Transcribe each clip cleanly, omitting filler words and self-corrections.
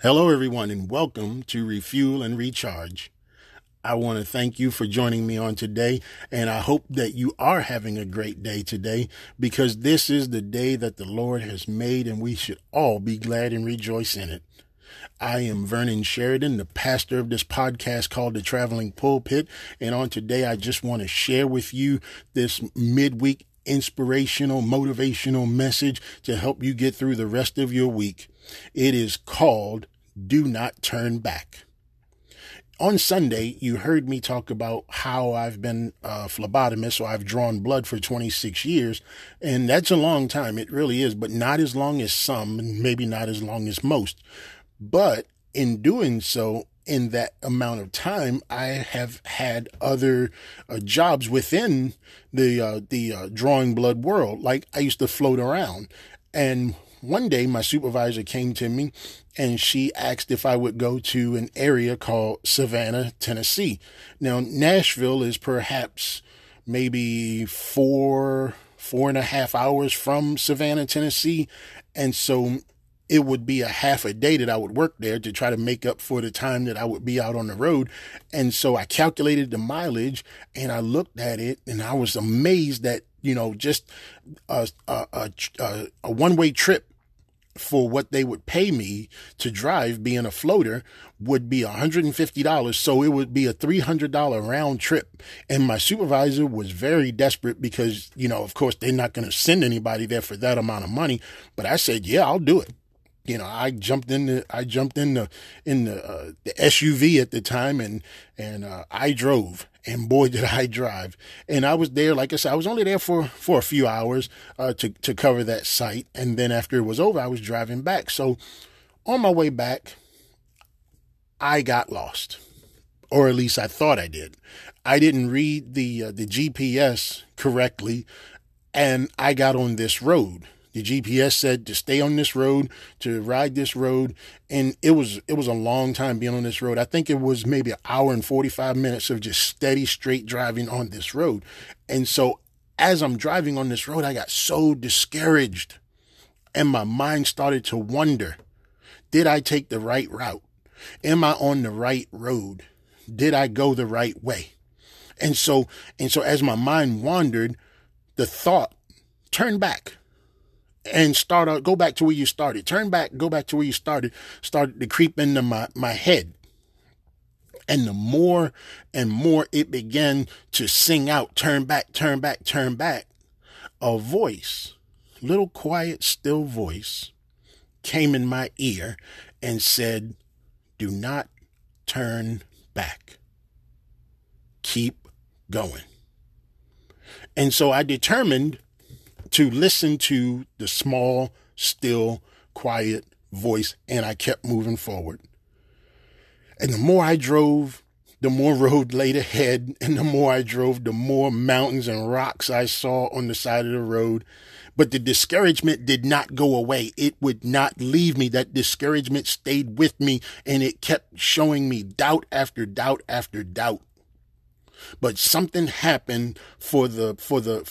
Hello, everyone, and welcome to Refuel and Recharge. I want to thank you for joining me on today, and I hope that you are having a great day today, because this is the day that the Lord has made, and we should all be glad and rejoice in it. I am Vernon Sheridan, the pastor of this podcast called The Traveling Pulpit, and on today, I just want to share with you this midweek inspirational, motivational message to help you get through the rest of your week. It is called Do Not Turn Back. On Sunday, you heard me talk about how I've been a phlebotomist, so I've drawn blood for 26 years, and that's a long time. It really is, but not as long as some, and maybe not as long as most. But in doing so, in that amount of time, I have had other jobs within the drawing blood world. Like, I used to float around, and one day my supervisor came to me and she asked if I would go to an area called Savannah, Tennessee. Now, Nashville is perhaps maybe four and a half hours from Savannah, Tennessee. And so it would be a half a day that I would work there to try to make up for the time that I would be out on the road. And so I calculated the mileage and I looked at it and I was amazed that, you know, just a one-way trip for what they would pay me to drive, being a floater, would be $150. So it would be a $300 round trip. And my supervisor was very desperate because, you know, of course, they're not going to send anybody there for that amount of money. But I said, yeah, I'll do it. You know, I jumped in the SUV at the time, and I drove, and boy, did I drive. And I was there, like I said, I was only there for a few hours, to cover that site. And then after it was over, I was driving back. So on my way back, I got lost, or at least I thought I did. I didn't read the GPS correctly. And I got on this road. The GPS said to stay on this road, to ride this road. And it was a long time being on this road. I think it was maybe an hour and 45 minutes of just steady, straight driving on this road. And so as I'm driving on this road, I got so discouraged and my mind started to wonder, did I take the right route? Am I on the right road? Did I go the right way? And so as my mind wandered, the thought, turn back. And start out, go back to where you started, turn back, go back to where you started to creep into my head. And the more and more it began to sing out, turn back, turn back, turn back. A voice, little quiet, still voice came in my ear and said, do not turn back. Keep going. And so I determined to listen to the small, still, quiet voice, and I kept moving forward. And the more I drove, the more road laid ahead, and the more I drove, the more mountains and rocks I saw on the side of the road. But the discouragement did not go away. It would not leave me. That discouragement stayed with me, and it kept showing me doubt after doubt after doubt. But something happened for the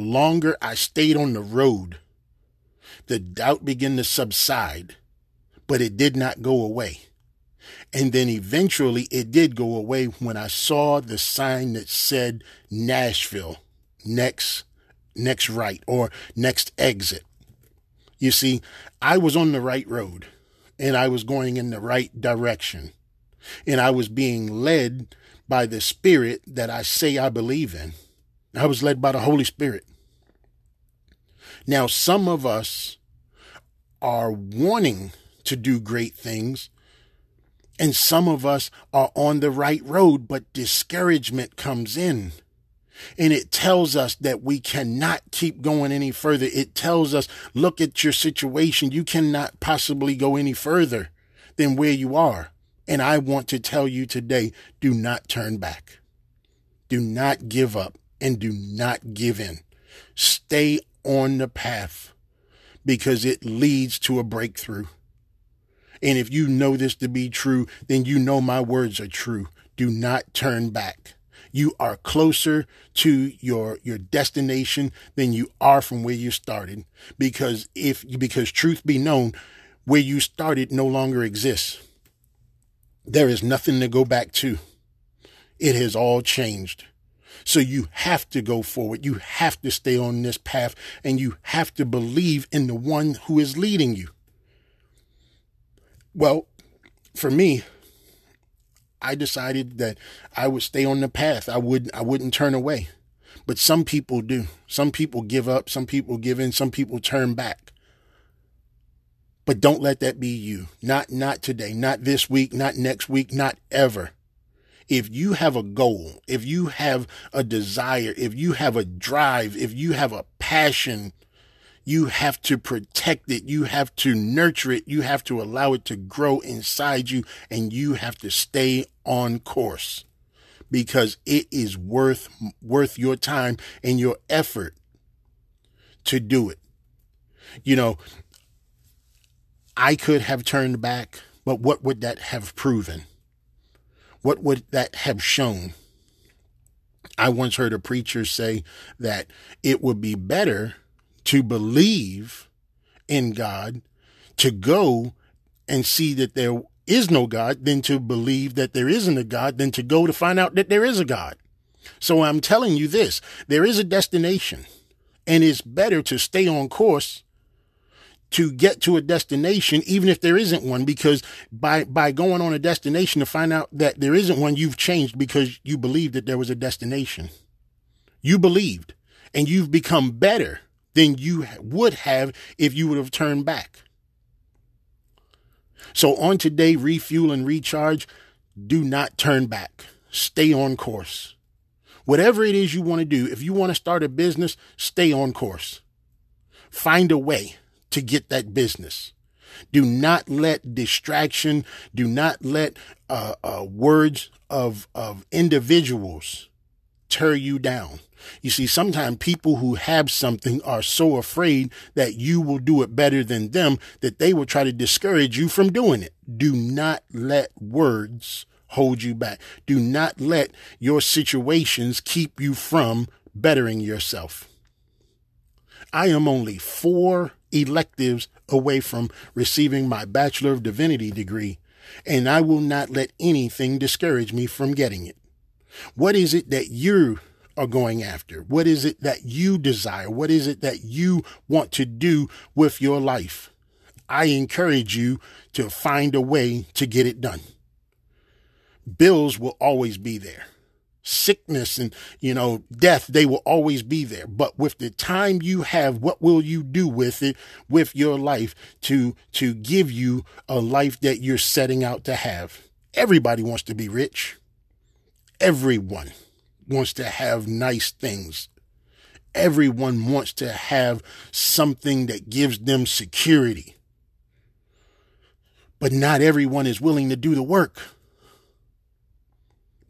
longer I stayed on the road. The doubt began to subside, but it did not go away. And then eventually it did go away when I saw the sign that said Nashville, next right, or next exit. You see, I was on the right road and I was going in the right direction, and I was being led by the Spirit that I say I believe in. I was led by the Holy Spirit. Now, some of us are wanting to do great things, and some of us are on the right road, but discouragement comes in, and it tells us that we cannot keep going any further. It tells us, look at your situation. You cannot possibly go any further than where you are. And I want to tell you today, do not turn back. Do not give up, and do not give in. Stay on the path, because it leads to a breakthrough. And if you know this to be true, then you know my words are true. Do not turn back. You are closer to your destination than you are from where you started. Because truth be known, where you started no longer exists. There is nothing to go back to. It has all changed. So you have to go forward. You have to stay on this path, and you have to believe in the one who is leading you. Well, for me, I decided that I would stay on the path. I wouldn't turn away. But some people do. Some people give up. Some people give in. Some people turn back. But don't let that be you. Not today, not this week, not next week, not ever. If you have a goal, if you have a desire, if you have a drive, if you have a passion, you have to protect it. You have to nurture it. You have to allow it to grow inside you, and you have to stay on course, because it is worth your time and your effort to do it. You know, I could have turned back, but what would that have proven? What would that have shown? I once heard a preacher say that it would be better to believe in God, to go and see that there is no God, than to believe that there isn't a God, than to go to find out that there is a God. So I'm telling you this, there is a destination, and it's better to stay on course to get to a destination, even if there isn't one, because by going on a destination to find out that there isn't one, you've changed, because you believed that there was a destination. You believed, and you've become better than you would have if you would have turned back. So on today, refuel and recharge. Do not turn back. Stay on course. Whatever it is you want to do, if you want to start a business, stay on course. Find a way to get that business. Do not let distraction, do not let words of individuals tear you down. You see, sometimes people who have something are so afraid that you will do it better than them that they will try to discourage you from doing it. Do not let words hold you back. Do not let your situations keep you from bettering yourself. I am only 4 electives away from receiving my Bachelor of Divinity degree, and I will not let anything discourage me from getting it. What is it that you are going after? What is it that you desire? What is it that you want to do with your life? I encourage you to find a way to get it done. Bills will always be there. Sickness and, death, they will always be there. But with the time you have, what will you do with it, with your life, to give you a life that you're setting out to have? Everybody wants to be rich. Everyone wants to have nice things. Everyone wants to have something that gives them security. But not everyone is willing to do the work.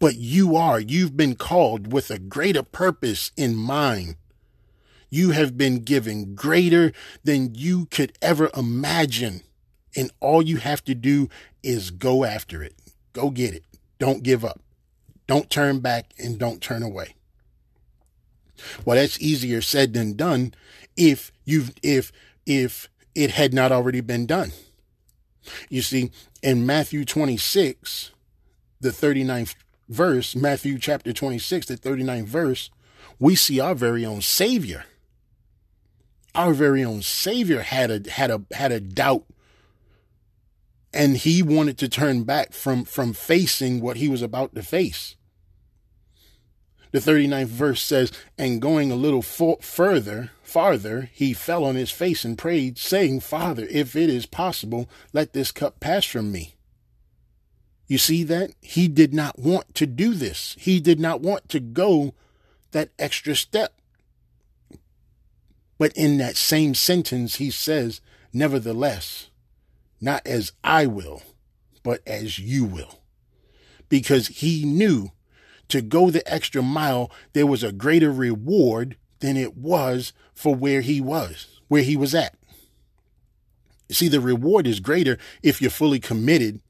But you are. You've been called with a greater purpose in mind. You have been given greater than you could ever imagine. And all you have to do is go after it. Go get it. Don't give up. Don't turn back, and don't turn away. Well, that's easier said than done if it had not already been done. You see, in Matthew 26, the 39th verse, Matthew chapter 26, the 39th verse, we see our very own Savior. Our very own Savior had a doubt, and he wanted to turn back from facing what he was about to face. The 39th verse says, and going a little farther, he fell on his face and prayed, saying, Father, if it is possible, let this cup pass from me. You see that? He did not want to do this. He did not want to go that extra step. But in that same sentence, he says, nevertheless, not as I will, but as you will. Because he knew to go the extra mile, there was a greater reward than it was for where he was at. You see, the reward is greater if you're fully committed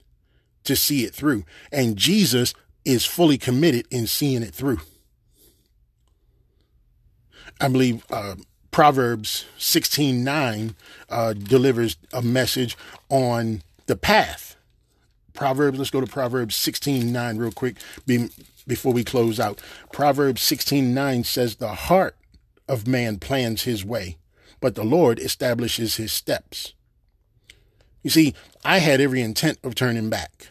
to see it through. And Jesus is fully committed in seeing it through. I believe Proverbs 16:9 delivers a message on the path. Let's go to Proverbs 16:9 real quick before we close out. Proverbs 16:9 says, "The heart of man plans his way, but the Lord establishes his steps." You see, I had every intent of turning back,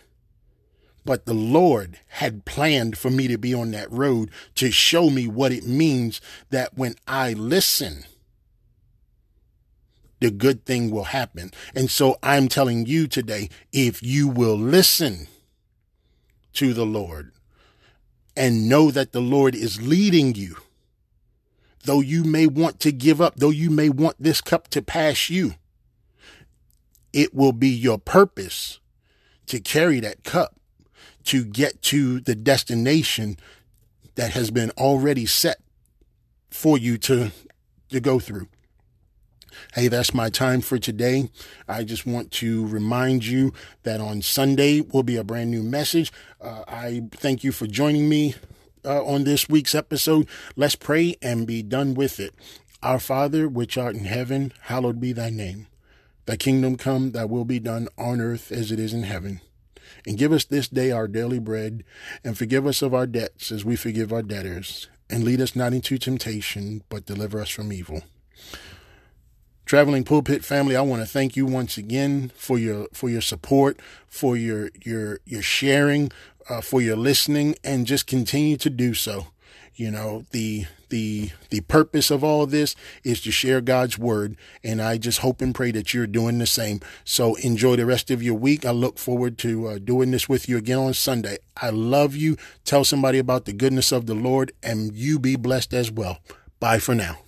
but the Lord had planned for me to be on that road to show me what it means that when I listen, the good thing will happen. And so I'm telling you today, if you will listen to the Lord and know that the Lord is leading you, though you may want to give up, though you may want this cup to pass you, it will be your purpose to carry that cup to get to the destination that has been already set for you to go through. Hey, that's my time for today. I just want to remind you that on Sunday will be a brand new message. I thank you for joining me on this week's episode. Let's pray and be done with it. Our Father, which art in heaven, hallowed be thy name. Thy kingdom come, thy will be done on earth as it is in heaven. And give us this day our daily bread, and forgive us of our debts as we forgive our debtors. And lead us not into temptation, but deliver us from evil. Traveling Pulpit family, I want to thank you once again for your support, for your sharing, for your listening, and just continue to do so. You know, the purpose of all this is to share God's word. And I just hope and pray that you're doing the same. So enjoy the rest of your week. I look forward to doing this with you again on Sunday. I love you. Tell somebody about the goodness of the Lord, and you be blessed as well. Bye for now.